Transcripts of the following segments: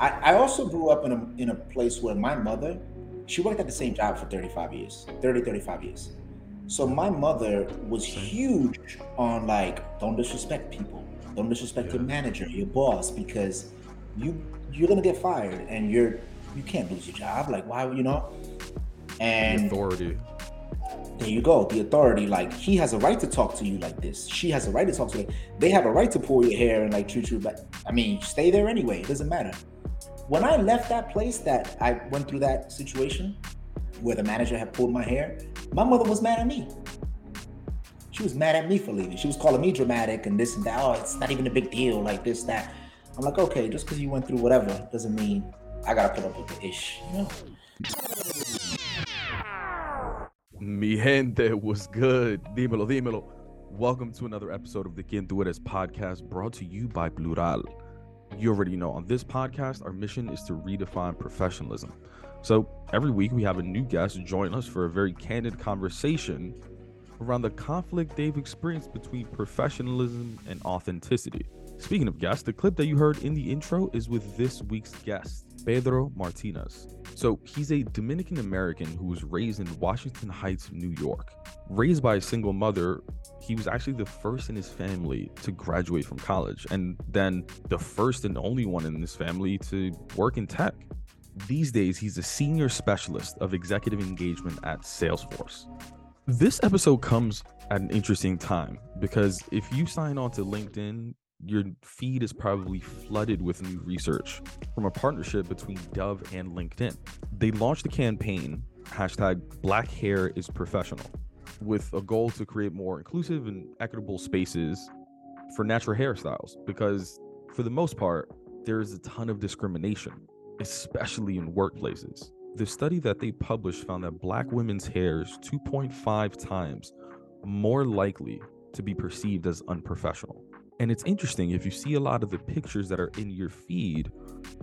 I also grew up in a place where my mother, she worked at the same job for 35 years. So my mother was huge on like, don't disrespect people. Don't disrespect your manager, your boss, because you're gonna get fired and you can't lose your job. Like, why, you know? And authority. There you go, the authority. Like, he has a right to talk to you like this. She has a right to talk to you. They have a right to pull your hair and like treat you, but I mean, stay there anyway, it doesn't matter. When I left that place that I went through that situation where the manager had pulled my hair, my mother was mad at me. She was mad at me for leaving. She was calling me dramatic and this and that. Oh, it's not even a big deal, like this, that. I'm like, okay, just because you went through whatever doesn't mean I gotta put up with the ish, you know? Mi gente, was good? Dímelo. Welcome to another episode of the ¿Quién Tú Eres? Podcast, brought to you by Plural. You already know, on this podcast, our mission is to redefine professionalism. So every week we have a new guest join us for a very candid conversation around the conflict they've experienced between professionalism and authenticity. Speaking of guests, the clip that you heard in the intro is with this week's guest, Pedro Martinez. So he's a Dominican-American who was raised in Washington Heights, New York. Raised by a single mother, he was actually the first in his family to graduate from college, and then the first and only one in his family to work in tech. These days, he's a senior specialist of executive engagement at Salesforce. This episode comes at an interesting time because if you sign on to LinkedIn, your feed is probably flooded with new research from a partnership between Dove and LinkedIn. They launched a campaign, hashtag Black Hair is Professional, with a goal to create more inclusive and equitable spaces for natural hairstyles, because for the most part, there is a ton of discrimination, especially in workplaces. The study that they published found that Black women's hair is 2.5 times more likely to be perceived as unprofessional. And it's interesting, if you see a lot of the pictures that are in your feed,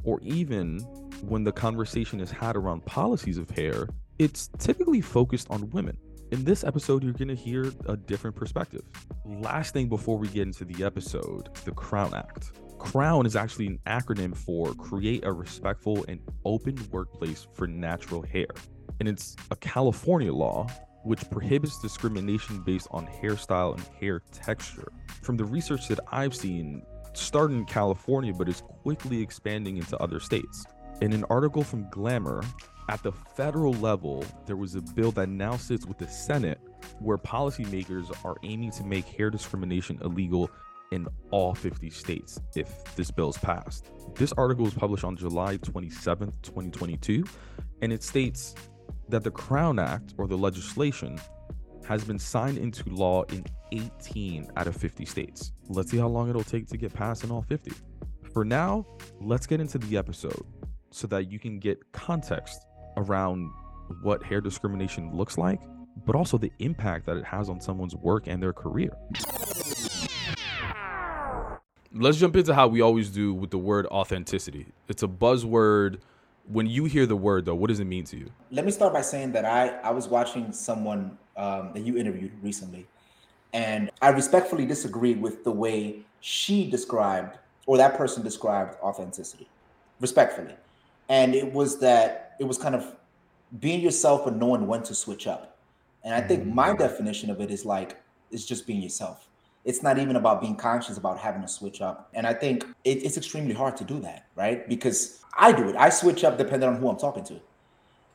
or even when the conversation is had around policies of hair, it's typically focused on women. In this episode, you're gonna hear a different perspective. Last thing before we get into the episode, the Crown Act. Crown is actually an acronym for Create a Respectful and Open Workplace for Natural Hair. And it's a California law which prohibits discrimination based on hairstyle and hair texture. From the research that I've seen, started in California, but is quickly expanding into other states. In an article from Glamour, at the federal level, there was a bill that now sits with the Senate where policymakers are aiming to make hair discrimination illegal in all 50 states if this bill is passed. This article was published on July 27th, 2022, and it states that the Crown Act, or the legislation, has been signed into law in 18 out of 50 states. Let's see how long it'll take to get passed in all 50. For now, let's get into the episode so that you can get context around what hair discrimination looks like, but also the impact that it has on someone's work and their career. Let's jump into how we always do with the word authenticity. It's a buzzword. When you hear the word, though, what does it mean to you? Let me start by saying that I was watching someone that you interviewed recently, and I respectfully disagreed with the way she described, or that person described, authenticity, respectfully. And it was that it was kind of being yourself but knowing when to switch up. And I think my definition of it is like, it's just being yourself. It's not even about being conscious about having to switch up. And I think it's extremely hard to do that, right? Because I do it. I switch up depending on who I'm talking to.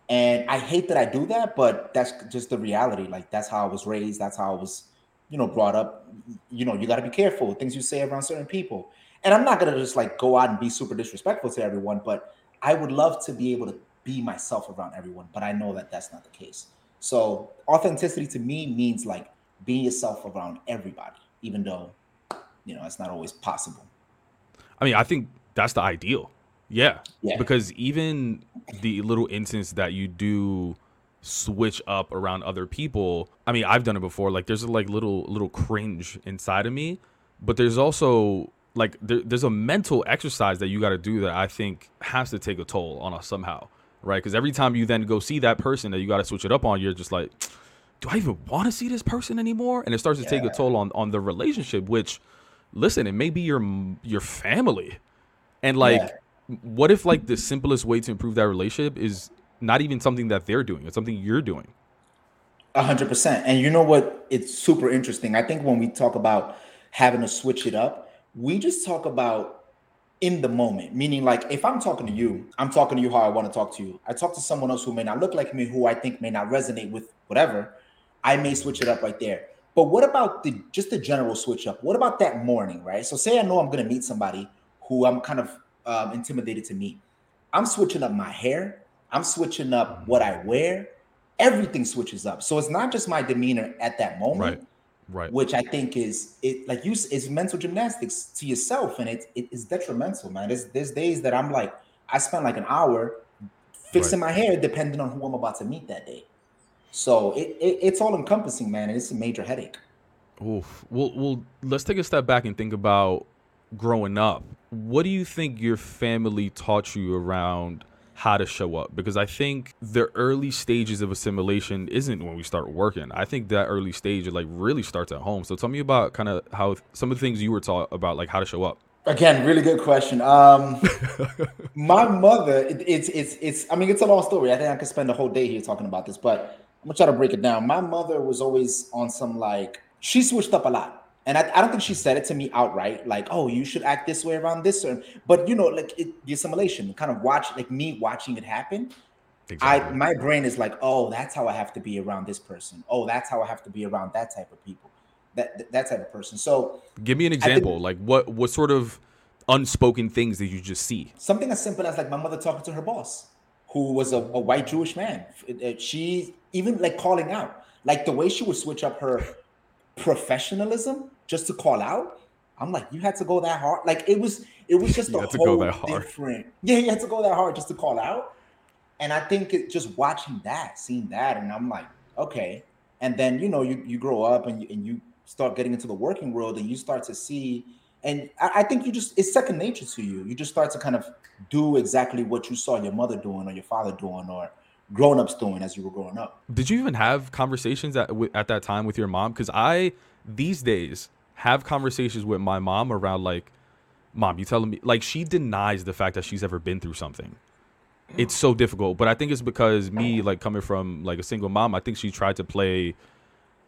And I hate that I do that, but that's just the reality. Like, that's how I was raised. That's how I was, you know, brought up. You know, you got to be careful with things you say around certain people. And I'm not going to just like go out and be super disrespectful to everyone, but I would love to be able to be myself around everyone. But I know that that's not the case. So authenticity to me means like being yourself around everybody, even though, you know, it's not always possible. I mean, I think that's the ideal. Yeah. Because even the little instance that you do switch up around other people, I mean, I've done it before. Like, there's like little cringe inside of me, but there's also like, there's a mental exercise that you got to do that I think has to take a toll on us somehow, right? Because every time you then go see that person that you got to switch it up on, you're just like, do I even want to see this person anymore? And it starts to take a toll on the relationship, which, listen, it may be your family. And like, what if like the simplest way to improve that relationship is not even something that they're doing, it's something you're doing? 100%. And you know what? It's super interesting. I think when we talk about having to switch it up, we just talk about in the moment, meaning like if I'm talking to you, I'm talking to you how I want to talk to you. I talk to someone else who may not look like me, who I think may not resonate with whatever. I may switch it up right there. But what about just the general switch up? What about that morning, right? So say I know I'm going to meet somebody who I'm kind of intimidated to meet. I'm switching up my hair. I'm switching up what I wear. Everything switches up. So it's not just my demeanor at that moment, right. Which I think is it's mental gymnastics to yourself. And it's detrimental, man. There's days that I'm like, I spend like an hour fixing my hair depending on who I'm about to meet that day. So it's all encompassing, man. And it's a major headache. Oof. Well, let's take a step back and think about growing up. What do you think your family taught you around how to show up? Because I think the early stages of assimilation isn't when we start working. I think that early stage really starts at home. So tell me about kind of how some of the things you were taught about how to show up. Again, really good question. My mother, it's a long story. I think I could spend a whole day here talking about this, but I'm gonna try to break it down. My mother was always on some she switched up a lot. And I don't think she said it to me outright, oh, you should act this way around this. But, the assimilation, kind of me watching it happen. Exactly. My brain is oh, that's how I have to be around this person. Oh, that's how I have to be around that type of people, that type of person. So give me an example. What sort of unspoken things did you just see? Something as simple as my mother talking to her boss, who was a white Jewish man. She even calling out, the way she would switch up her professionalism just to call out. I'm you had to go that hard. It was just a whole different. Yeah, you had to go that hard just to call out. And I think just watching that, seeing that, and I'm okay. And then you grow up and you start getting into the working world and you start to see. And I think it's second nature to you. You just start to kind of do exactly what you saw your mother doing or your father doing or grown-ups doing as you were growing up. Did you even have conversations at that time with your mom? Because I these days have conversations with my mom around mom, you telling me she denies the fact that she's ever been through something. It's so difficult, but I think it's because me coming from a single mom, I think she tried to play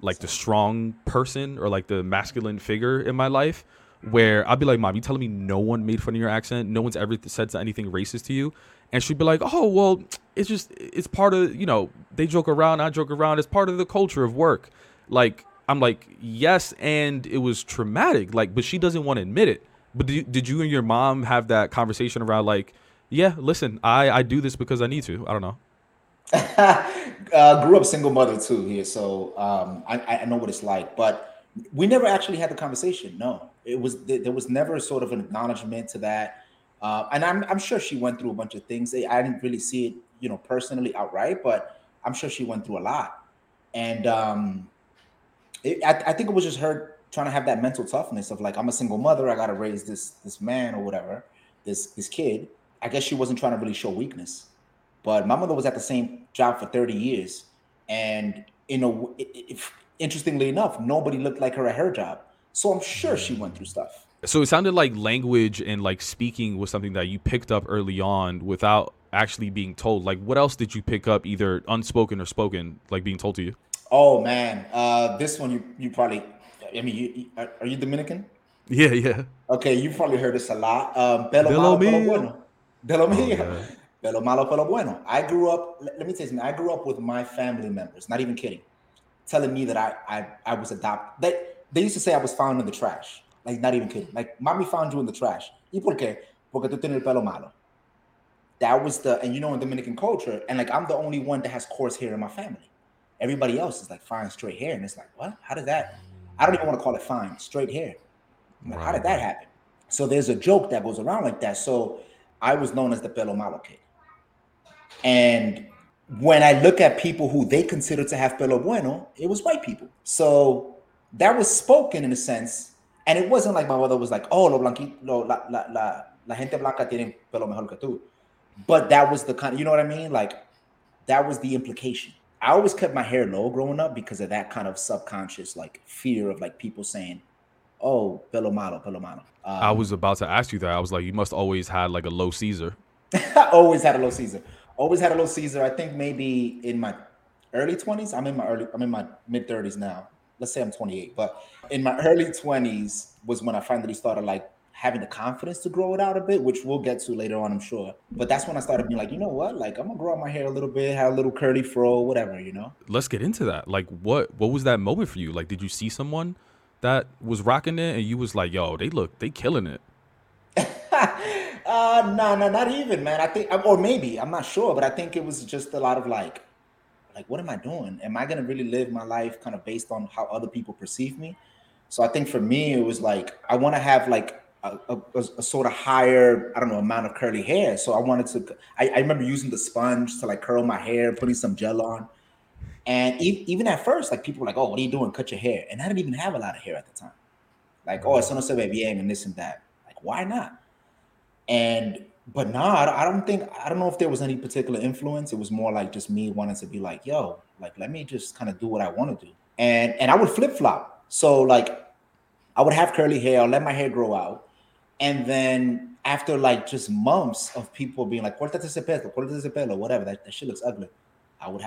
the strong person or the masculine figure in my life, where I'd be mom, you telling me no one made fun of your accent? No one's ever said anything racist to you? And she'd be oh, well, it's just, it's part of, they joke around, I joke around. It's part of the culture of work. I'm yes, and it was traumatic. But she doesn't want to admit it. But did you and your mom have that conversation around yeah, listen, I do this because I need to? I don't know. Grew up single mother too here. So I know what it's like. But we never actually had the conversation. No, it was, there was never sort of an acknowledgement to that. And I'm sure she went through a bunch of things. I didn't really see it, personally outright, but I'm sure she went through a lot. And I think it was just her trying to have that mental toughness of I'm a single mother. I got to raise this man or whatever, this kid. I guess she wasn't trying to really show weakness. But my mother was at the same job for 30 years. And interestingly enough, nobody looked like her at her job. So I'm sure she went through stuff. So it sounded like language and speaking was something that you picked up early on without actually being told. What else did you pick up, either unspoken or spoken, being told to you? Oh, man. This one, you probably, are you Dominican? Yeah. Okay, you probably heard this a lot. Bello malo, pelo bueno. Bello mio. Bello malo, pelo bueno. I grew up, let me tell you something, I grew up with my family members, not even kidding, telling me that I was adopted. They used to say I was found in the trash. Not even kidding. Mommy found you in the trash. ¿Y por qué? Porque tú tienes el pelo malo. That was the, and in Dominican culture, and I'm the only one that has coarse hair in my family. Everybody else is fine, straight hair. And it's what? How did that? I don't even want to call it fine, straight hair. How did that happen? So there's a joke that goes around like that. So I was known as the pelo malo kid. And when I look at people who they consider to have pelo bueno, it was white people. So that was spoken in a sense. And it wasn't my mother was oh, la gente blanca tiene pelo mejor que tú. But that was the kind, you know what I mean? That was the implication. I always kept my hair low growing up because of that kind of subconscious, fear of people saying, oh, Pelomano. I was about to ask you that. I was like, you must always had like a low Caesar. Always had a low Caesar. I think maybe in my early 20s. I'm in my mid 30s now. Let's say I'm 28, but in my early 20s was when I finally started like having the confidence to grow it out a bit, which we'll get to later on, I'm sure. But that's when I started being like, you know what? Like, I'm gonna grow out my hair a little bit, have a little curly fro, whatever, you know? Let's get into that. Like, what was that moment for you? Like, did you see someone that was rocking it and you was like, yo, they killing it? No, not even, man. I think, or maybe, I'm not sure, but I think it was just a lot of like, what am I doing? Am I gonna really live my life kind of based on how other people perceive me? So I think for me, it was like, I wanna have like a sort of higher, I don't know, amount of curly hair. So I wanted to, I remember using the sponge to like curl my hair, putting some gel on. And even at first, like people were like, oh, what are you doing? Cut your hair. And I didn't even have a lot of hair at the time. Like, oh, eso no se ve bien and this and that. Like, why not? I don't know if there was any particular influence. It was more like just me wanting to be like, yo, like, let me just kind of do what I want to do. And I would flip flop. So like, I would have curly hair, I'll let my hair grow out. And then after like just months of people being like, cortate ese pelo, whatever, that shit looks ugly. I would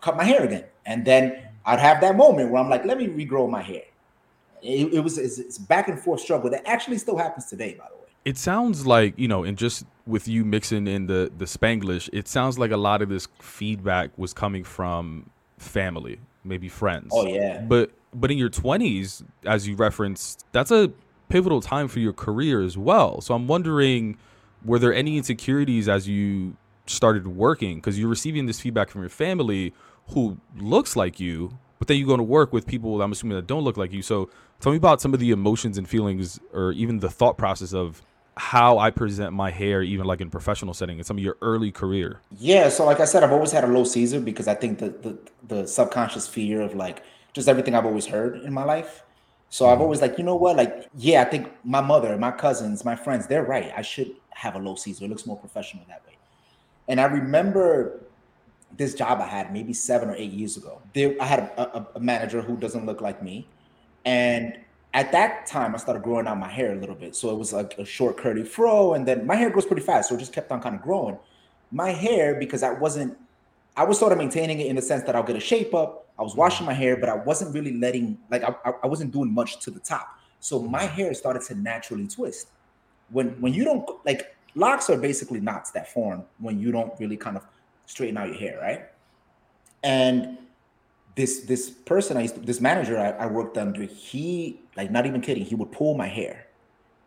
cut my hair again. And then I'd have that moment where I'm like, let me regrow my hair. It's back and forth struggle that actually still happens today, by the way. It sounds like, you know, and just with you mixing in the Spanglish, it sounds like a lot of this feedback was coming from family, maybe friends. Oh, yeah. But in your 20s, as you referenced, that's a pivotal time for your career as well. So I'm wondering, were there any insecurities as you started working? Because you're receiving this feedback from your family who looks like you, but then you go to work with people, I'm assuming, that don't look like you. So tell me about some of the emotions and feelings, or even the thought process of how I present my hair, even like in professional setting, in some of your early career. Yeah. So like I said, I've always had a low Caesar because I think the subconscious fear of like just everything I've always heard in my life. So I've always like, you know what? Like, yeah, I think my mother, my cousins, my friends, they're right. I should have a low Caesar. It looks more professional that way. And I remember this job I had maybe 7 or 8 years ago. I had a manager who doesn't look like me. And at that time, I started growing out my hair a little bit. So it was like a short curly fro. And then my hair grows pretty fast. So it just kept on kind of growing. My hair, because I was sort of maintaining it in the sense that I'll get a shape up. I was washing my hair, but I wasn't really I wasn't doing much to the top. So my hair started to naturally twist. When you don't, like, locks are basically knots that form when you don't really kind of straighten out your hair, right? And this person, this manager I worked under, he, like, not even kidding, he would pull my hair.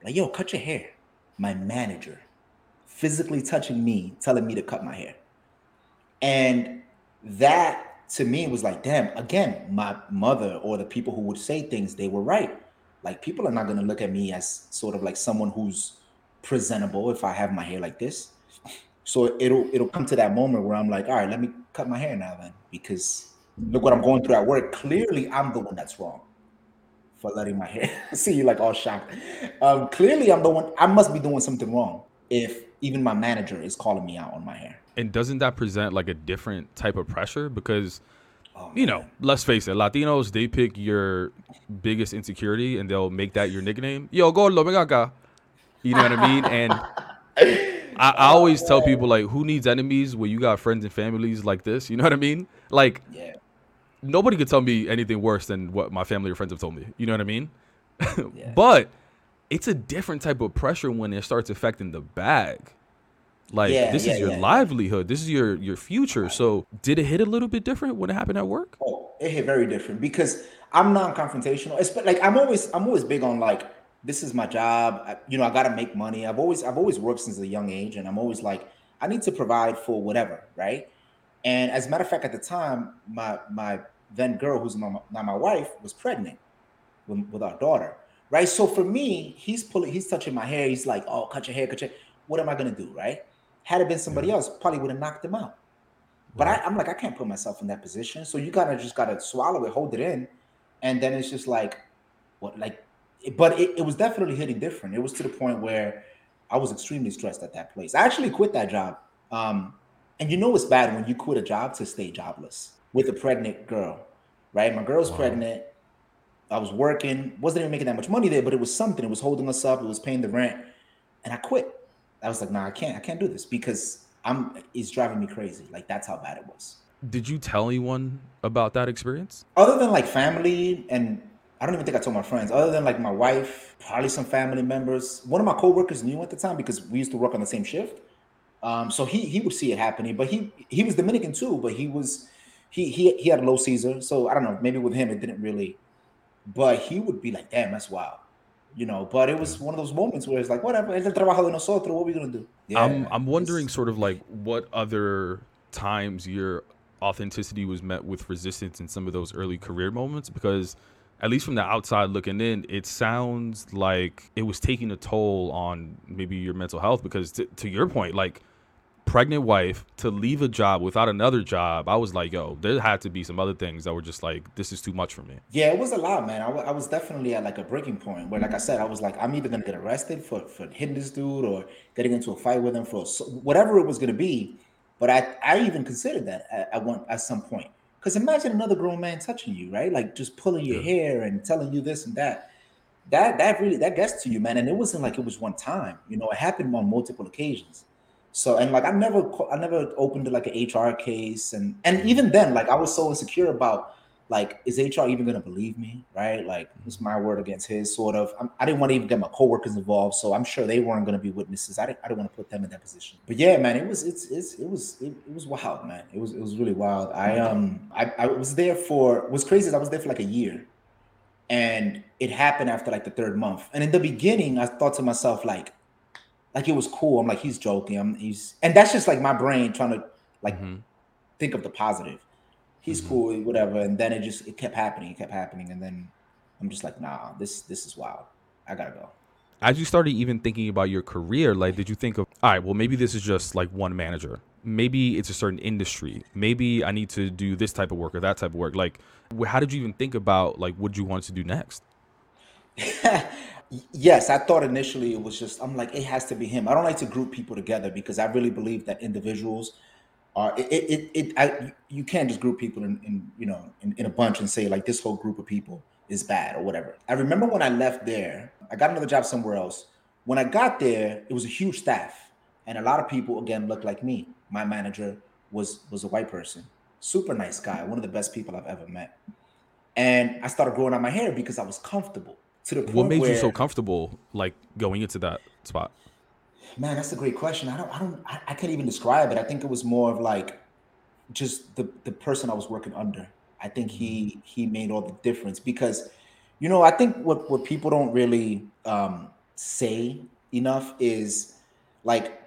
Like, yo, cut your hair. My manager physically touching me, telling me to cut my hair. And that, to me, it was like, damn, again, my mother or the people who would say things, they were right. Like, people are not going to look at me as sort of like someone who's presentable if I have my hair like this. So it'll come to that moment where I'm like, all right, let me cut my hair now then, because look what I'm going through at work. Clearly, I'm the one that's wrong for letting my hair. See, you like all shocked. Clearly, I'm the one. I must be doing something wrong if even my manager is calling me out on my hair. And doesn't that present like a different type of pressure? Because, you know, let's face it, Latinos, they pick your biggest insecurity and they'll make that your nickname. Yo, gordo, ven acá. You know what I mean? And I always tell people, like, who needs enemies when you got friends and families like this? You know what I mean? Like, yeah. Nobody could tell me anything worse than what my family or friends have told me. You know what I mean? Yeah. But it's a different type of pressure when it starts affecting the bag. Like, this is your livelihood. This is your future. Right. So did it hit a little bit different when it happened at work? Oh, it hit very different because I'm non-confrontational. It's like I'm always big on like, this is my job. I got to make money. I've always worked since a young age, and I'm always like, I need to provide for whatever, right? And as a matter of fact, at the time, my then girl, who's now my wife, was pregnant with our daughter, right? So for me, he's touching my hair. He's like, oh, cut your hair. What am I gonna do, right? Had it been somebody else, probably would have knocked them out. But I'm like, I can't put myself in that position. So you gotta swallow it, hold it in. And then it's just like, what, like, but it was definitely hitting different. It was to the point where I was extremely stressed at that place. I actually quit that job. And you know it's bad when you quit a job to stay jobless with a pregnant girl, right? My girl's pregnant. I was working, wasn't even making that much money there, but it was something. It was holding us up. It was paying the rent. And I quit. I was like, nah, I can't do this because it's driving me crazy. Like, that's how bad it was. Did you tell anyone about that experience? Other than like family, and I don't even think I told my friends, other than like my wife, probably some family members. One of my coworkers knew at the time because we used to work on the same shift. So he would see it happening, but he was Dominican too, but he had low Caesar. So I don't know, maybe with him, it didn't really, but he would be like, damn, that's wild. You know, but it was one of those moments where it's like, whatever, es el trabajo de nosotros, what are we going to do? Yeah, I'm wondering sort of like what other times your authenticity was met with resistance in some of those early career moments, because at least from the outside looking in, it sounds like it was taking a toll on maybe your mental health, because to your point, like pregnant wife, to leave a job without another job, I was like, yo, there had to be some other things that were just like, this is too much for me. Yeah, it was a lot, man. I was definitely at like a breaking point where, like I said, I was like, I'm either going to get arrested for hitting this dude or getting into a fight with him for whatever it was going to be. But I even considered that at some point. Because imagine another grown man touching you, right? Like just pulling your hair and telling you this and that. That really gets to you, man. And it wasn't like it was one time. You know, it happened on multiple occasions. So, and like I never opened like an HR case, and even then, like I was so insecure about like, is HR even gonna believe me, right? Like it's my word against his, sort of. I didn't want to even get my coworkers involved, so I'm sure they weren't gonna be witnesses. I didn't want to put them in that position. But yeah, man, it was wild, man. It was really wild. I was there for, what's crazy is I was there for like a year, and it happened after like the third month. And in the beginning, I thought to myself like it was cool. I'm like, he's joking. And that's just like my brain trying to like think of the positive. He's cool, whatever. And then it kept happening. And then I'm just like, nah, this is wild. I gotta go. As you started even thinking about your career, like, did you think of, all right, well, maybe this is just like one manager. Maybe it's a certain industry. Maybe I need to do this type of work or that type of work. Like, how did you even think about like what you wanted to do next? Yes, I thought initially it was just, I'm like, it has to be him. I don't like to group people together because I really believe that individuals you can't just group people in a bunch and say like this whole group of people is bad or whatever. I remember when I left there, I got another job somewhere else. When I got there, it was a huge staff and a lot of people again looked like me. My manager was a white person, super nice guy, one of the best people I've ever met. And I started growing out my hair because I was comfortable to the point. What made you so comfortable like going into that spot? Man, that's a great question. I can't even describe it. I think it was more of like just the person I was working under. I think he made all the difference because, you know, I think what people don't really say enough is like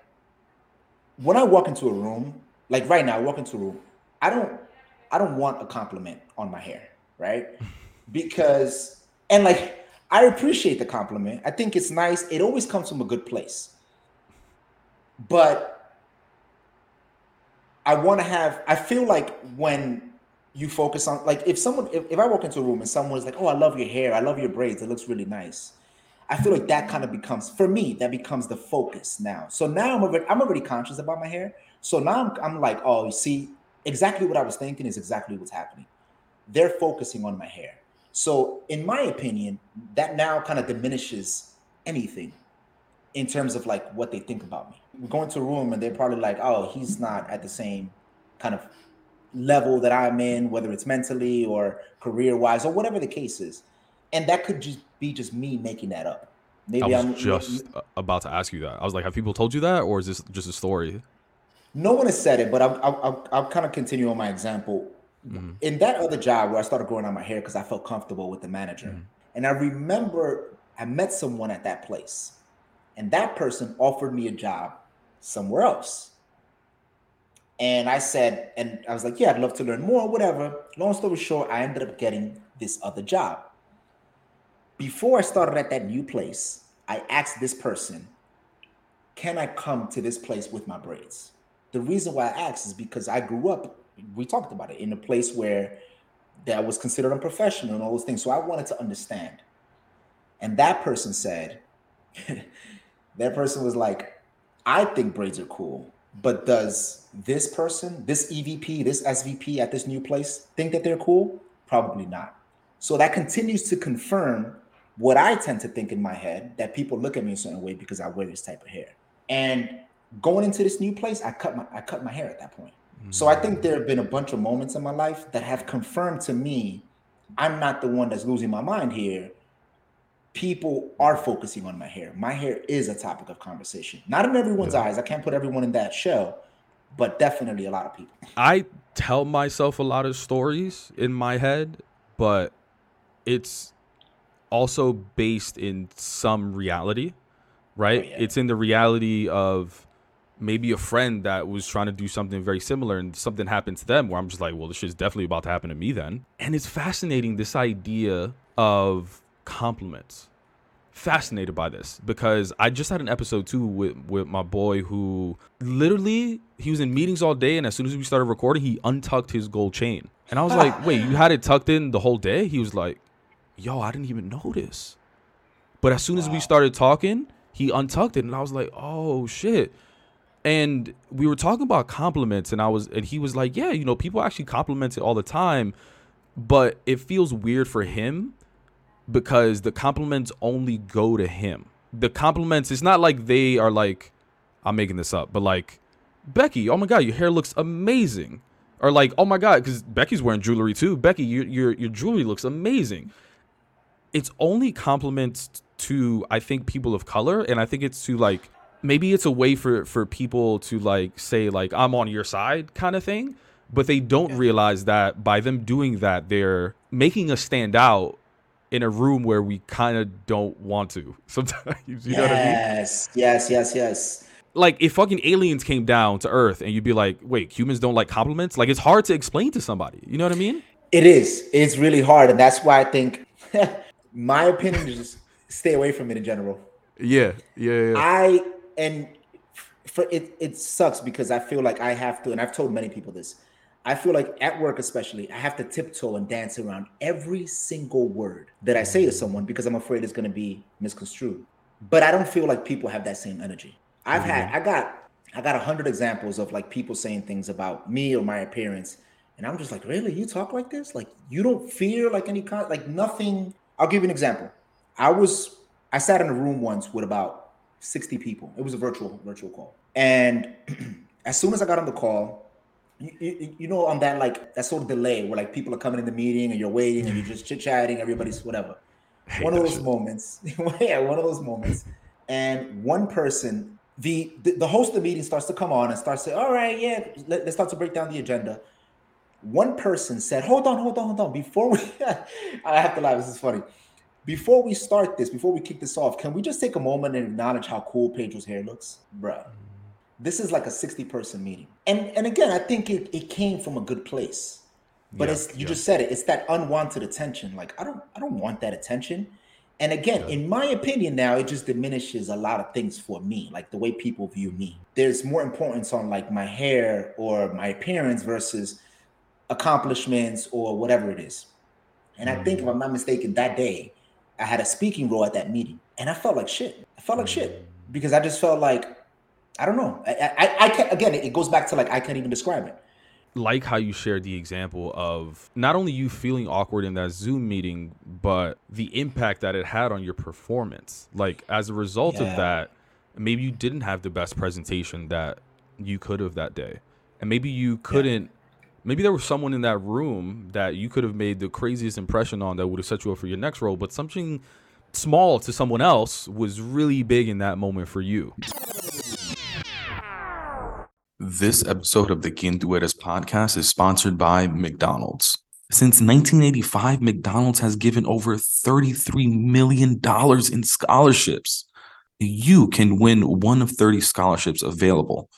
when I walk into a room, like right now, I walk into a room, I don't want a compliment on my hair, right? Because, and like, I appreciate the compliment. I think it's nice. It always comes from a good place. But I feel like when you focus on, like if I walk into a room and someone is like, oh, I love your hair, I love your braids, it looks really nice. I feel like that kind of becomes, for me, that becomes the focus now. So now I'm already conscious about my hair. So now I'm like, oh, you see, exactly what I was thinking is exactly what's happening. They're focusing on my hair. So in my opinion, that now kind of diminishes anything in terms of like what they think about me. We go into a room and they're probably like, oh, he's not at the same kind of level that I'm in, whether it's mentally or career wise or whatever the case is. And that could just be just me making that up. Maybe I'm just about to ask you that. I was like, have people told you that or is this just a story? No one has said it, but I'll kind of continue on my example. Mm-hmm. In that other job where I started growing out my hair because I felt comfortable with the manager. Mm-hmm. And I remember I met someone at that place. And that person offered me a job somewhere else. And I was like, yeah, I'd love to learn more, whatever. Long story short, I ended up getting this other job. Before I started at that new place, I asked this person, can I come to this place with my braids? The reason why I asked is because I grew up, we talked about it, in a place where that was considered unprofessional and all those things. So I wanted to understand. And that person said, that person was like, I think braids are cool, but does this person, this EVP, this SVP at this new place think that they're cool? Probably not. So that continues to confirm what I tend to think in my head, that people look at me a certain way because I wear this type of hair. And going into this new place, I cut my hair at that point. Mm-hmm. So I think there have been a bunch of moments in my life that have confirmed to me, I'm not the one that's losing my mind here. People are focusing on my hair. My hair is a topic of conversation, not in everyone's eyes. I can't put everyone in that shell, but definitely a lot of people. I tell myself a lot of stories in my head, but it's also based in some reality, right? Oh, yeah. It's in the reality of maybe a friend that was trying to do something very similar and something happened to them where I'm just like, well, this shit's definitely about to happen to me then. And it's fascinating, this idea of compliments. Fascinated by this because I just had an episode too with my boy who literally, he was in meetings all day, and as soon as we started recording, he untucked his gold chain. And I was like, wait, you had it tucked in the whole day? He was like, yo, I didn't even notice. But as soon as we started talking, he untucked it. And I was like, oh, shit. And we were talking about compliments. And he was like, yeah, you know, people actually compliment it all the time. But it feels weird for him because the compliments only go to him. The compliments, it's not like they are like, I'm making this up, but like, Becky, oh, my God, your hair looks amazing. Or like, oh, my God, because Becky's wearing jewelry, too. Becky, your jewelry looks amazing. It's only compliments to, I think, people of color. And I think it's to like, maybe it's a way for people to like say like, I'm on your side kind of thing. But they don't realize that by them doing that, they're making us stand out in a room where we kind of don't want to sometimes. You know what I mean? Yes. Like if fucking aliens came down to Earth and you'd be like, wait, humans don't like compliments. Like it's hard to explain to somebody. You know what I mean? It is. It's really hard. And that's why I think... my opinion is just stay away from it in general. Yeah. It sucks because I feel like I have to, and I've told many people this, I feel like at work especially, I have to tiptoe and dance around every single word that I say to someone because I'm afraid it's going to be misconstrued. But I don't feel like people have that same energy. I got 100 examples of like people saying things about me or my appearance. And I'm just like, really? You talk like this? Like, you don't fear like any kind, like nothing. I'll give you an example. I sat in a room once with about 60 people. It was a virtual call. And as soon as I got on the call, you know, on that, like that sort of delay where like people are coming in the meeting and you're waiting and you're just chit chatting, everybody's whatever. One of those moments. And one person, the host of the meeting starts to come on and starts to say, all right, yeah, let's start to break down the agenda. One person said, hold on. Before we, I have to laugh, this is funny. Before we start this, before we kick this off, can we just take a moment and acknowledge how cool Pedro's hair looks? Bruh, this is like a 60-person meeting. And again, I think it came from a good place. But just said it, it's that unwanted attention. Like, I don't want that attention. And again, in my opinion now, it just diminishes a lot of things for me, like the way people view me. There's more importance on like my hair or my appearance versus accomplishments or whatever it is. And I think, if I'm not mistaken, that day I had a speaking role at that meeting and I felt like shit. Because I just felt like, I don't know. I can't, again, it goes back to like, I can't even describe it. Like how you shared the example of not only you feeling awkward in that Zoom meeting, but the impact that it had on your performance. Like as a result of that, maybe you didn't have the best presentation that you could have that day. And maybe you couldn't, maybe there was someone in that room that you could have made the craziest impression on that would have set you up for your next role, but something small to someone else was really big in that moment for you. This episode of the ¿Quién Tú Eres? Podcast is sponsored by McDonald's. Since 1985, McDonald's has given over $33 million in scholarships. You can win one of 30 scholarships available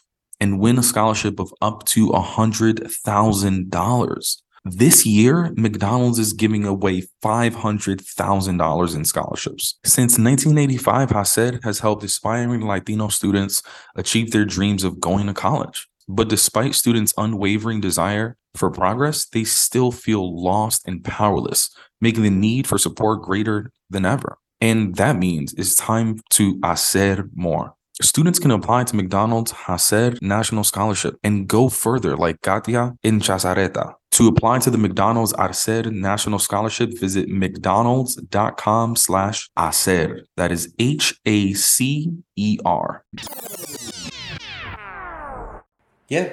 and win a scholarship of up to $100,000. This year, McDonald's is giving away $500,000 in scholarships. Since 1985, Hacer has helped aspiring Latino students achieve their dreams of going to college. But despite students' unwavering desire for progress, they still feel lost and powerless, making the need for support greater than ever. And that means it's time to hacer more. Students can apply to McDonald's Hacer National Scholarship and go further, like Katia in Chazareta, To apply to the McDonald's Hacer National Scholarship, visit mcdonalds.com/Hacer. That is Hacer. Yeah.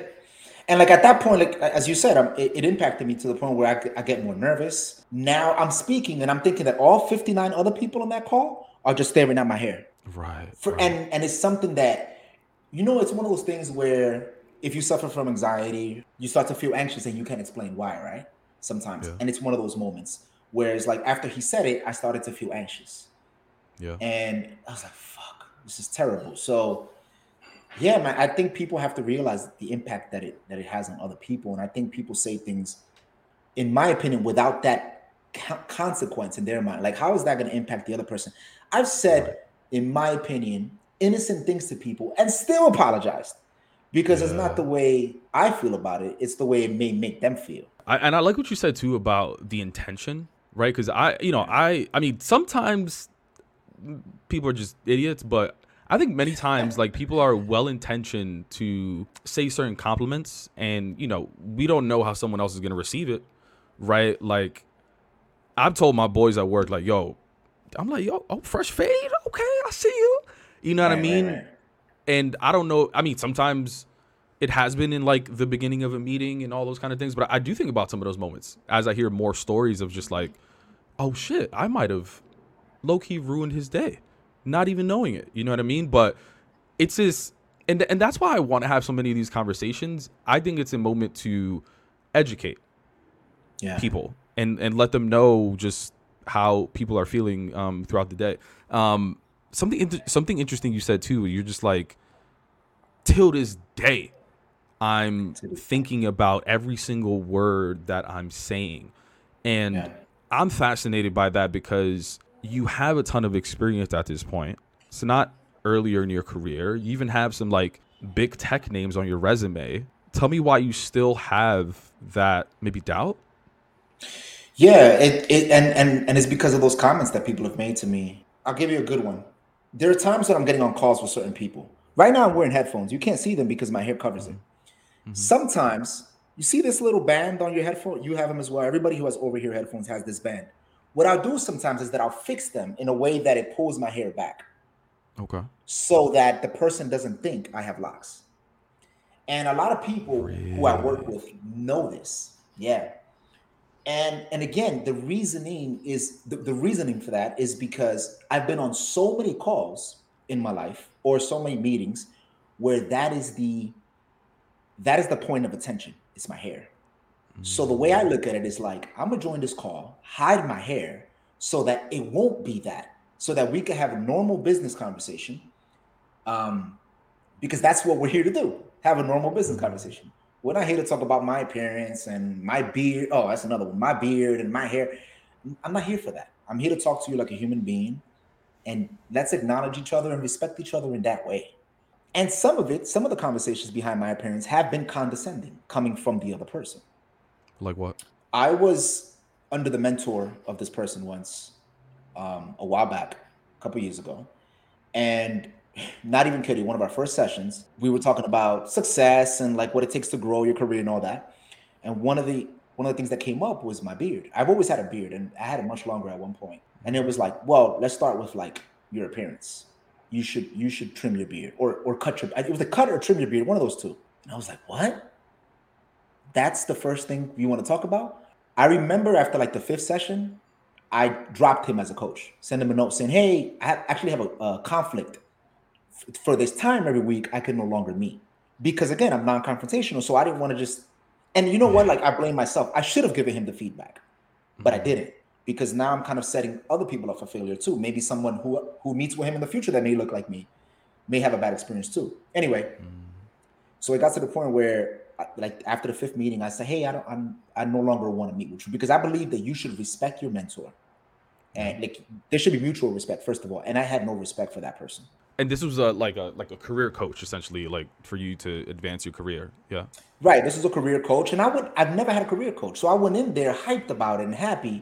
And like at that point, like as you said, it impacted me to the point where I get more nervous. Now I'm speaking and I'm thinking that all 59 other people on that call are just staring at my hair. Right. And it's something that, you know, it's one of those things where if you suffer from anxiety, you start to feel anxious and you can't explain why, right? Sometimes. Yeah. And it's one of those moments where it's like after he said it, I started to feel anxious. Yeah. And I was like, fuck, this is terrible. So yeah, man, I think people have to realize the impact that it has on other people. And I think people say things, in my opinion, without that consequence in their mind. Like, how is that going to impact the other person? I've said, in my opinion, innocent things to people and still apologized because it's not the way I feel about it. It's the way it may make them feel. I like what you said, too, about the intention, right? Because I mean, sometimes people are just idiots, but I think many times, like, people are well-intentioned to say certain compliments and, you know, we don't know how someone else is going to receive it, right? Like, I've told my boys at work, like, yo, fresh fade, okay, I see you. You know what I mean? Right. And I don't know, I mean, sometimes it has been in, like, the beginning of a meeting and all those kind of things, but I do think about some of those moments as I hear more stories of just, like, oh, shit, I might have low-key ruined his day, not even knowing it, you know what I mean? But it's this, and that's why I want to have so many of these conversations. I think it's a moment to educate people and let them know just how people are feeling throughout the day. Something interesting you said too, you're just like, till this day, I'm thinking about every single word that I'm saying. And I'm fascinated by that because you have a ton of experience at this point. It's not earlier in your career. You even have some like big tech names on your resume. Tell me why you still have that maybe doubt. Yeah, it's because of those comments that people have made to me. I'll give you a good one. There are times that I'm getting on calls with certain people. Right now I'm wearing headphones. You can't see them because my hair covers it. Mm-hmm. Sometimes you see this little band on your headphone. You have them as well. Everybody who has over-ear headphones has this band. What I'll do sometimes is that I'll fix them in a way that it pulls my hair back. Okay. So that the person doesn't think I have locks. And a lot of people who I work with know this. Yeah. And again, the reasoning for that is because I've been on so many calls in my life or so many meetings where that is the point of attention. It's my hair. So the way I look at it is like, I'm going to join this call, hide my hair so that it won't be that, so that we can have a normal business conversation. Because that's what we're here to do. Have a normal business conversation. We're not here to talk about my appearance and my beard. Oh, that's another one. My beard and my hair. I'm not here for that. I'm here to talk to you like a human being. And let's acknowledge each other and respect each other in that way. And some of the conversations behind my appearance have been condescending coming from the other person. Like what? I was under the mentor of this person once, a while back, a couple years ago. And not even kidding, one of our first sessions, we were talking about success and like what it takes to grow your career and all that. And one of the things that came up was my beard. I've always had a beard and I had it much longer at one point. And it was like, well, let's start with like your appearance. You should trim your beard or cut your, it was a cut or trim your beard, one of those two. And I was like, what? That's the first thing you want to talk about? I remember after like the fifth session, I dropped him as a coach, sent him a note saying, hey, I actually have a conflict for this time every week. I can no longer meet because, again, I'm non-confrontational. So I didn't want to just, and you know what? Like I blame myself. I should have given him the feedback, but I didn't because now I'm kind of setting other people up for failure too. Maybe someone who meets with him in the future that may look like me may have a bad experience too. Anyway, so it got to the point where like after the fifth meeting, I said, hey, I no longer want to meet with you because I believe that you should respect your mentor. And like there should be mutual respect, first of all. And I had no respect for that person. And this was a career coach, essentially, like for you to advance your career. Yeah. Right. This is a career coach. And I've never had a career coach. So I went in there hyped about it and happy.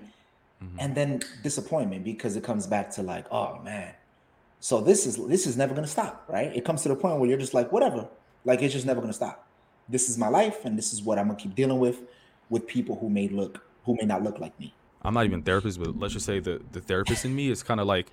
Mm-hmm. And then disappointment because it comes back to like, oh man. So this is never gonna stop, right? It comes to the point where you're just like, whatever, like it's just never gonna stop. This is my life and this is what I'm gonna keep dealing with. with people who may not look like me. I'm not even a therapist, but let's just say the therapist in me is kind of like,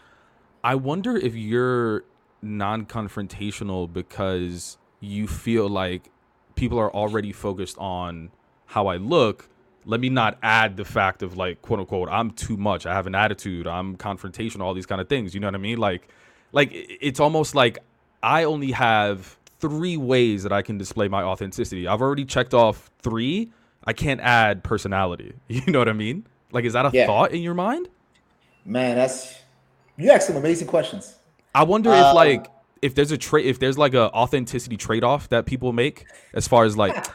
I wonder if you're non-confrontational because you feel like people are already focused on how I look. Let me not add the fact of like, quote unquote, I'm too much. I have an attitude. I'm confrontational, all these kind of things. You know what I mean? Like it's almost like I only have 3 ways that I can display my authenticity. I've already checked off 3. I can't add personality. You know what I mean? Like, is that a thought in your mind? Man, you ask some amazing questions. I wonder if there's like a authenticity trade-off that people make as far as like,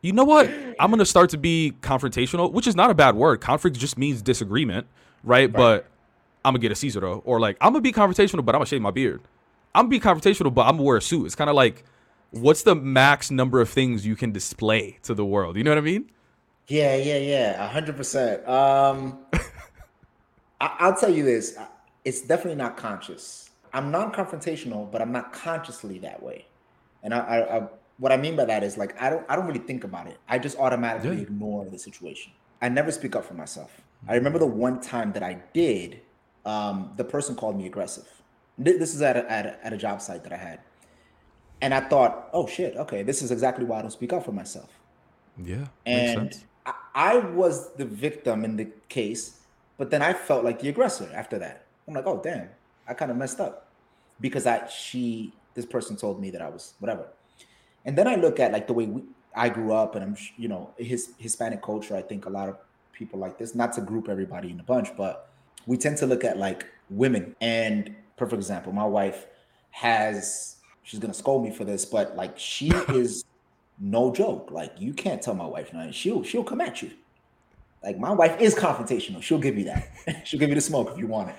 you know what? I'm going to start to be confrontational, which is not a bad word. Conflict just means disagreement, right? But I'm going to get a Caesar though. Or like, I'm going to be confrontational, but I'm going to shave my beard. I'm going to be confrontational, but I'm going to wear a suit. It's kind of like, what's the max number of things you can display to the world? You know what I mean? Yeah. 100%. I'll tell you this. It's definitely not conscious. I'm non-confrontational, but I'm not consciously that way. And what I mean by that is like, I don't really think about it. I just automatically ignore the situation. I never speak up for myself. I remember the one time that I did, the person called me aggressive. This is at a job site that I had. And I thought, oh shit, okay, this is exactly why I don't speak up for myself. Yeah. And I was the victim in the case, but then I felt like the aggressor after that. I'm like, oh damn, I kind of messed up because this person told me that I was whatever. And then I look at like the way I grew up, and I'm, you know, his Hispanic culture. I think a lot of people like this, not to group everybody in a bunch, but we tend to look at like women. And perfect example, my wife she's going to scold me for this, but like, she is no joke. Like, you can't tell my wife nothing. She'll come at you. Like, my wife is confrontational. She'll give you that. She'll give you the smoke if you want it.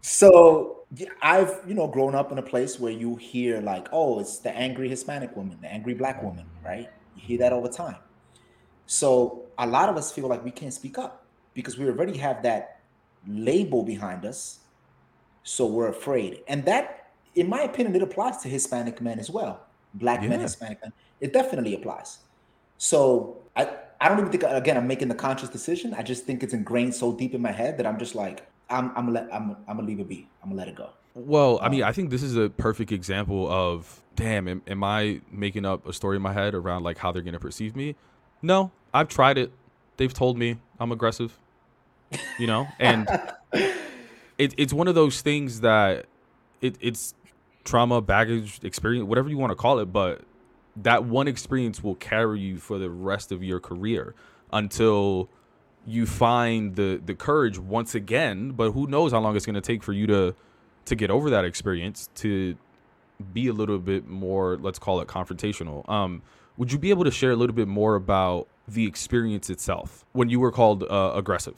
So I've, you know, grown up in a place where you hear like, oh, it's the angry Hispanic woman, the angry Black woman, right? You hear that all the time. So a lot of us feel like we can't speak up because we already have that label behind us. So we're afraid. And that, in my opinion, it applies to Hispanic men as well. Black men, Hispanic men. It definitely applies. So I don't even think, again, I'm making the conscious decision. I just think it's ingrained so deep in my head that I'm just like, I'm gonna leave it be. I'm gonna let it go. Well, I mean, I think this is a perfect example of, damn, am I making up a story in my head around like how they're gonna perceive me? No, I've tried it. They've told me I'm aggressive, you know? And it's one of those things that it's trauma, baggage, experience, whatever you want to call it, but that one experience will carry you for the rest of your career until you find the courage once again. But who knows how long it's going to take for you to get over that experience, to be a little bit more, let's call it confrontational. Would you be able to share a little bit more about the experience itself when you were called aggressive?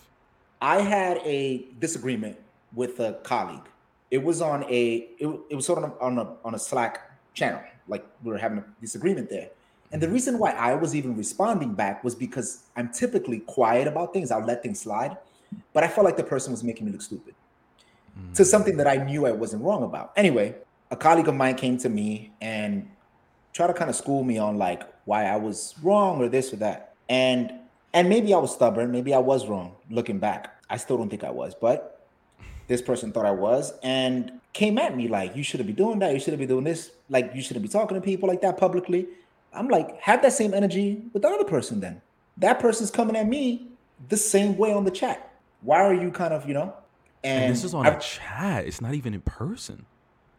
I had a disagreement with a colleague. It was on a Slack channel. Like, we were having a disagreement there. And the reason why I was even responding back was because I'm typically quiet about things. I'll let things slide. But I felt like the person was making me look stupid to something that I knew I wasn't wrong about. Anyway, a colleague of mine came to me and tried to kind of school me on like why I was wrong or this or that. And maybe I was stubborn. Maybe I was wrong looking back. I still don't think I was, but this person thought I was, and came at me like, you shouldn't be doing that. You shouldn't be doing this. Like, you shouldn't be talking to people like that publicly. I'm like, have that same energy with the other person then. That person's coming at me the same way on the chat. Why are you kind of, you know? And this is on a chat. It's not even in person.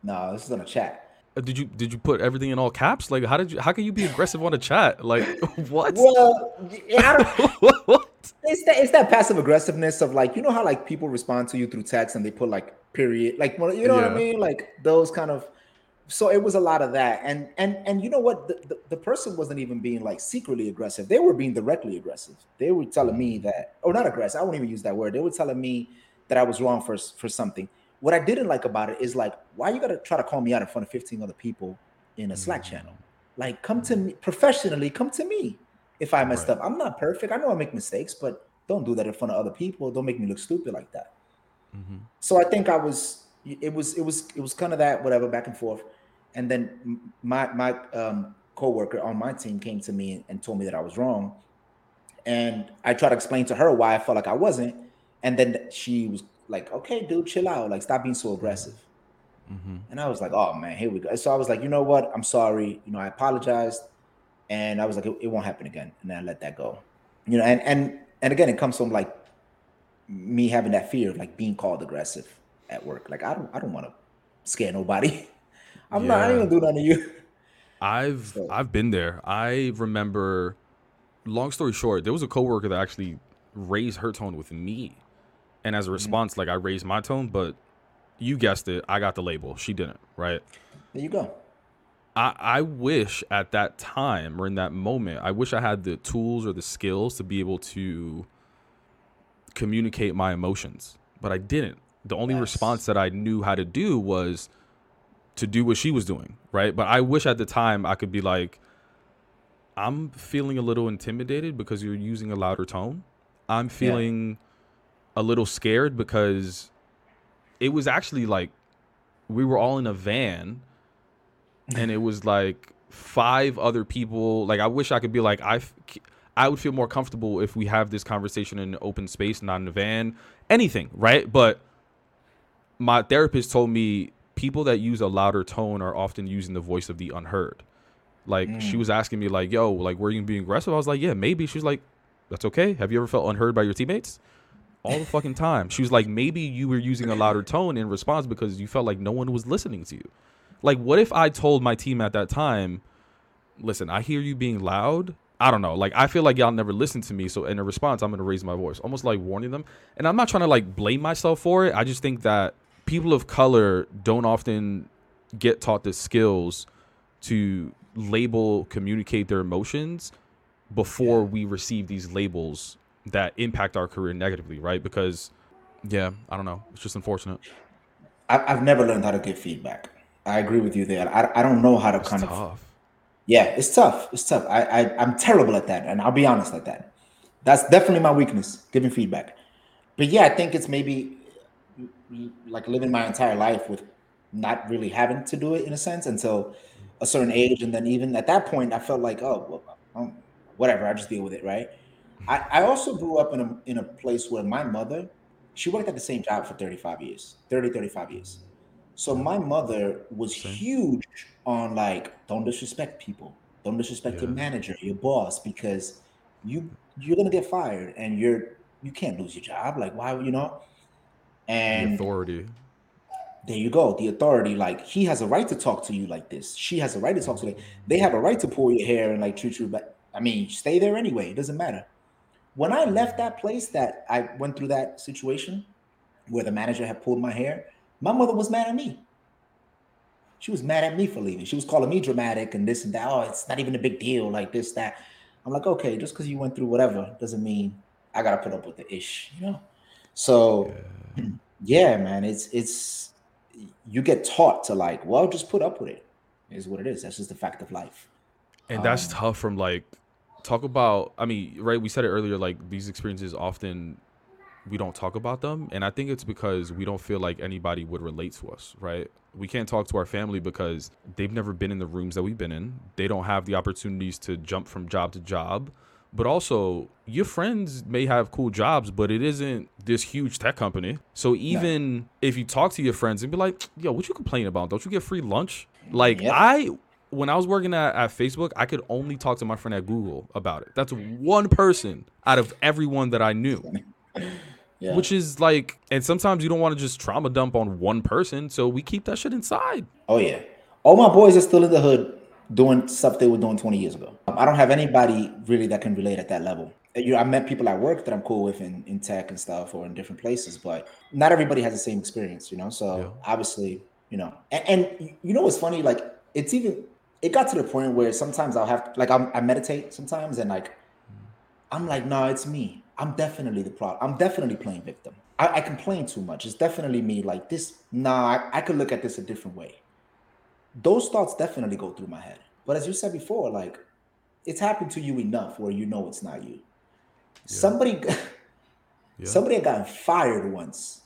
No, this is on a chat. Did you put everything in all caps? Like, how can you be aggressive on a chat? Like, what? Well, what? It's that passive aggressiveness of like, you know how like people respond to you through text and they put like period, like, you know what I mean? Like those kind of. So it was a lot of that. And you know what? The person wasn't even being like secretly aggressive. They were being directly aggressive. They were telling me that, or not aggressive, I won't even use that word. They were telling me that I was wrong for something. What I didn't like about it is like, why you got to try to call me out in front of 15 other people in a Slack channel? Like, come to me professionally, come to me if I messed up. I'm not perfect. I know I make mistakes, but don't do that in front of other people. Don't make me look stupid like that. Mm-hmm. So I think it was kind of that, whatever, back and forth. And then my coworker on my team came to me and told me that I was wrong. And I tried to explain to her why I felt like I wasn't. And then she was like, okay, dude, chill out. Like, stop being so aggressive. Mm-hmm. And I was like, oh, man, here we go. So I was like, you know what? I'm sorry. You know, I apologized. And I was like, it won't happen again. And I let that go. You know, and again, it comes from like me having that fear of like being called aggressive at work. Like, I don't want to scare nobody. I ain't gonna do none of you. I've been there. I remember, long story short, there was a coworker that actually raised her tone with me. And as a response, mm-hmm. like I raised my tone, but you guessed it, I got the label. She didn't, right? There you go. I wish at that time or in that moment, I wish I had the tools or the skills to be able to communicate my emotions, but I didn't. The only response that I knew how to do was to do what she was doing, right? But I wish at the time I could be like, I'm feeling a little intimidated because you're using a louder tone. I'm feeling a little scared because it was actually like we were all in a van. And it was like 5 other people. Like, I wish I could be like, I would feel more comfortable if we have this conversation in an open space, not in a van, anything, right? But my therapist told me people that use a louder tone are often using the voice of the unheard. Like, she was asking me like, yo, like, were you being aggressive? I was like, yeah, maybe. She's like, that's okay. Have you ever felt unheard by your teammates? All the fucking time. She was like, maybe you were using a louder tone in response because you felt like no one was listening to you. Like, what if I told my team at that time, listen, I hear you being loud. I don't know. Like, I feel like y'all never listen to me. So in a response, I'm going to raise my voice, almost like warning them. And I'm not trying to like blame myself for it. I just think that people of color don't often get taught the skills to label, communicate their emotions before we receive these labels that impact our career negatively. Right. Because, I don't know. It's just unfortunate. I've never learned how to give feedback. I agree with you there. I don't know how to it's tough. It's tough. I'm terrible at that. And I'll be honest at that. That's definitely my weakness, giving feedback. But yeah, I think it's maybe like living my entire life with not really having to do it in a sense until a certain age. And then even at that point, I felt like, oh, well, whatever, I just deal with it. Right. I also grew up in a place where my mother, she worked at the same job for 35 years. So my mother was huge on like, don't disrespect people. Don't disrespect your manager, your boss, because you're going to get fired and you can't lose your job. Like, why, you know? And the authority. There you go. The authority, like he has a right to talk to you like this. She has a right to talk to you. They have a right to pull your hair and like treat you. But I mean, stay there anyway. It doesn't matter. When I left that place that I went through that situation where the manager had pulled my hair, my mother was mad at me. She was mad at me for leaving. She was calling me dramatic and this and that. Oh, it's not even a big deal, like this, that. I'm like, okay, just because you went through whatever doesn't mean I got to put up with the ish, you know? So, yeah, man, it's you get taught to like, well, just put up with it is what it is. That's just the fact of life. And that's tough from like, talk about, I mean, right, we said it earlier, like these experiences often we don't talk about them. And I think it's because we don't feel like anybody would relate to us, right? We can't talk to our family because they've never been in the rooms that we've been in. They don't have the opportunities to jump from job to job. But also, your friends may have cool jobs, but it isn't this huge tech company. So even if you talk to your friends and be like, yo, what you complain about? Don't you get free lunch? Like when I was working at Facebook, I could only talk to my friend at Google about it. That's one person out of everyone that I knew. Yeah. Which is like, and sometimes you don't want to just trauma dump on one person, so we keep that shit inside. Oh yeah, all my boys are still in the hood doing stuff they were doing 20 years ago. I don't have anybody really that can relate at that level. I met people at work that I'm cool with in tech and stuff or in different places, but not everybody has the same experience, you know? So obviously, you know, and you know what's funny? Like it got to the point where sometimes I'll have, like I meditate sometimes and like, I'm like, no, it's me. I'm definitely the problem. I'm definitely playing victim. I complain too much. It's definitely me like this. Nah, I could look at this a different way. Those thoughts definitely go through my head. But as you said before, like it's happened to you enough where you know it's not you. Somebody had gotten fired once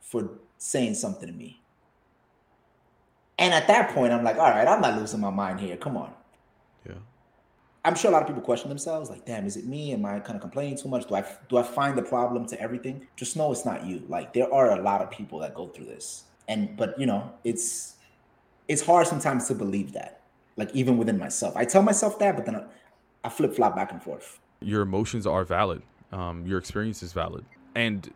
for saying something to me. And at that point, I'm like, all right, I'm not losing my mind here. Come on. Yeah. I'm sure a lot of people question themselves, like, damn, is it me? Am I kind of complaining too much? Do I find the problem to everything? Just know it's not you. Like, there are a lot of people that go through this. But you know, it's hard sometimes to believe that, like, even within myself. I tell myself that, but then I flip-flop back and forth. Your emotions are valid. Your experience is valid. And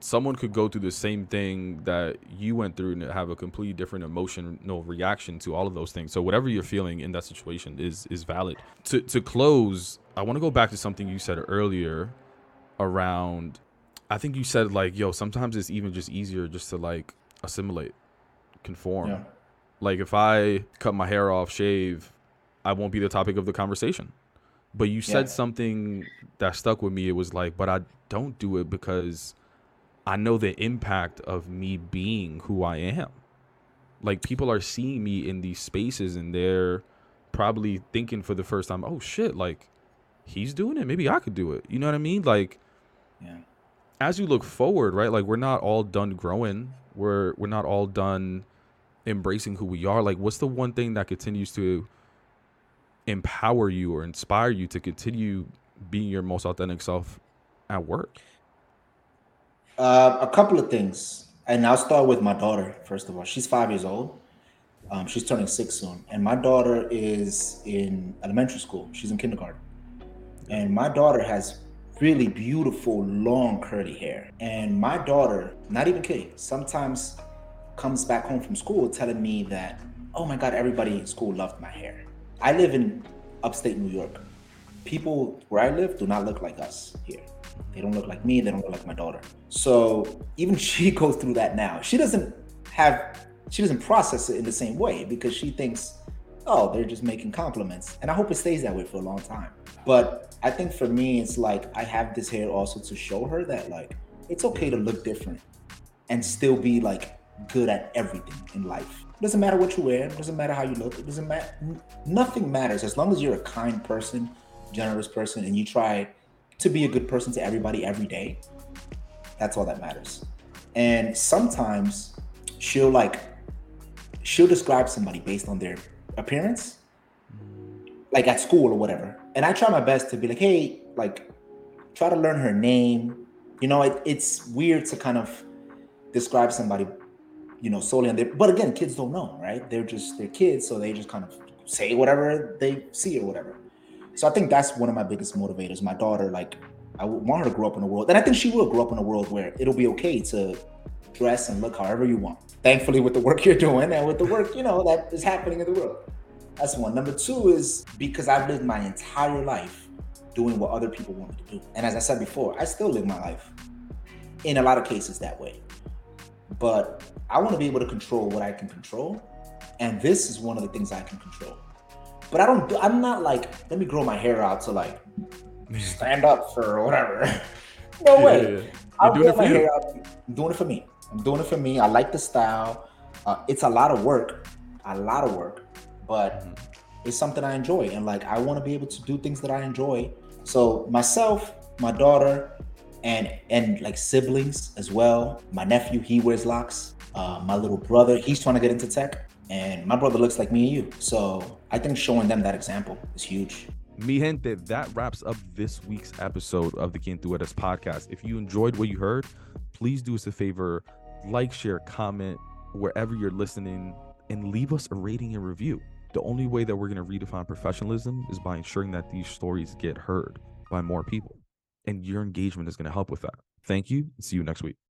someone could go through the same thing that you went through and have a completely different emotional reaction to all of those things. So whatever you're feeling in that situation is valid. To close, I want to go back to something you said earlier around, I think you said, like, yo, sometimes it's even just easier just to, like, assimilate, conform. Yeah. Like, if I cut my hair off, shave, I won't be the topic of the conversation. But you said something that stuck with me. It was like, but I don't do it because I know the impact of me being who I am. Like, people are seeing me in these spaces and they're probably thinking for the first time, oh shit, like, he's doing it. Maybe I could do it. You know what I mean? Like, as you look forward, right? Like, we're not all done growing. We're not all done embracing who we are. Like, what's the one thing that continues to empower you or inspire you to continue being your most authentic self at work? A couple of things, and I'll start with my daughter. First of all, she's 5 years old. She's turning 6 soon, and my daughter is in elementary school. She's in kindergarten, and my daughter has really beautiful, long, curly hair. And my daughter, not even kidding, sometimes comes back home from school telling me that, oh my God, everybody in school loved my hair. I live in upstate New York. People where I live do not look like us here. They don't look like me. They don't look like my daughter. So even she goes through that now. She doesn't process it in the same way because she thinks, oh, they're just making compliments. And I hope it stays that way for a long time. But I think for me, it's like, I have this hair also to show her that, like, it's okay to look different and still be, like, good at everything in life. It doesn't matter what you wear. It doesn't matter how you look. It doesn't matter. Nothing matters. As long as you're a kind person, generous person, and you try to be a good person to everybody every day, that's all that matters. And sometimes she'll describe somebody based on their appearance, like at school or whatever. And I try my best to be like, hey, like, try to learn her name. You know, it's weird to kind of describe somebody, you know, solely on their, but again, kids don't know, right? They're kids, so they just kind of say whatever they see or whatever. So I think that's one of my biggest motivators. My daughter, like, I want her to grow up in a world, and I think she will grow up in a world where it'll be okay to dress and look however you want. Thankfully, with the work you're doing and with the work, you know, that is happening in the world. That's one. Number two is because I've lived my entire life doing what other people want me to do. And as I said before, I still live my life in a lot of cases that way. But I want to be able to control what I can control. And this is one of the things I can control. But I'm not like, let me grow my hair out to, like, stand up for whatever. No way. Yeah. I'm doing it for you. I'm doing it for me. I like the style. It's a lot of work, but it's something I enjoy. And, like, I want to be able to do things that I enjoy. So myself, my daughter, and like siblings as well. My nephew, he wears locks. My little brother, he's trying to get into tech. And my brother looks like me and you. So I think showing them that example is huge. Mi gente, that wraps up this week's episode of the Quien Tú Eres podcast. If you enjoyed what you heard, please do us a favor, like, share, comment, wherever you're listening, and leave us a rating and review. The only way that we're going to redefine professionalism is by ensuring that these stories get heard by more people. And your engagement is going to help with that. Thank you. See you next week.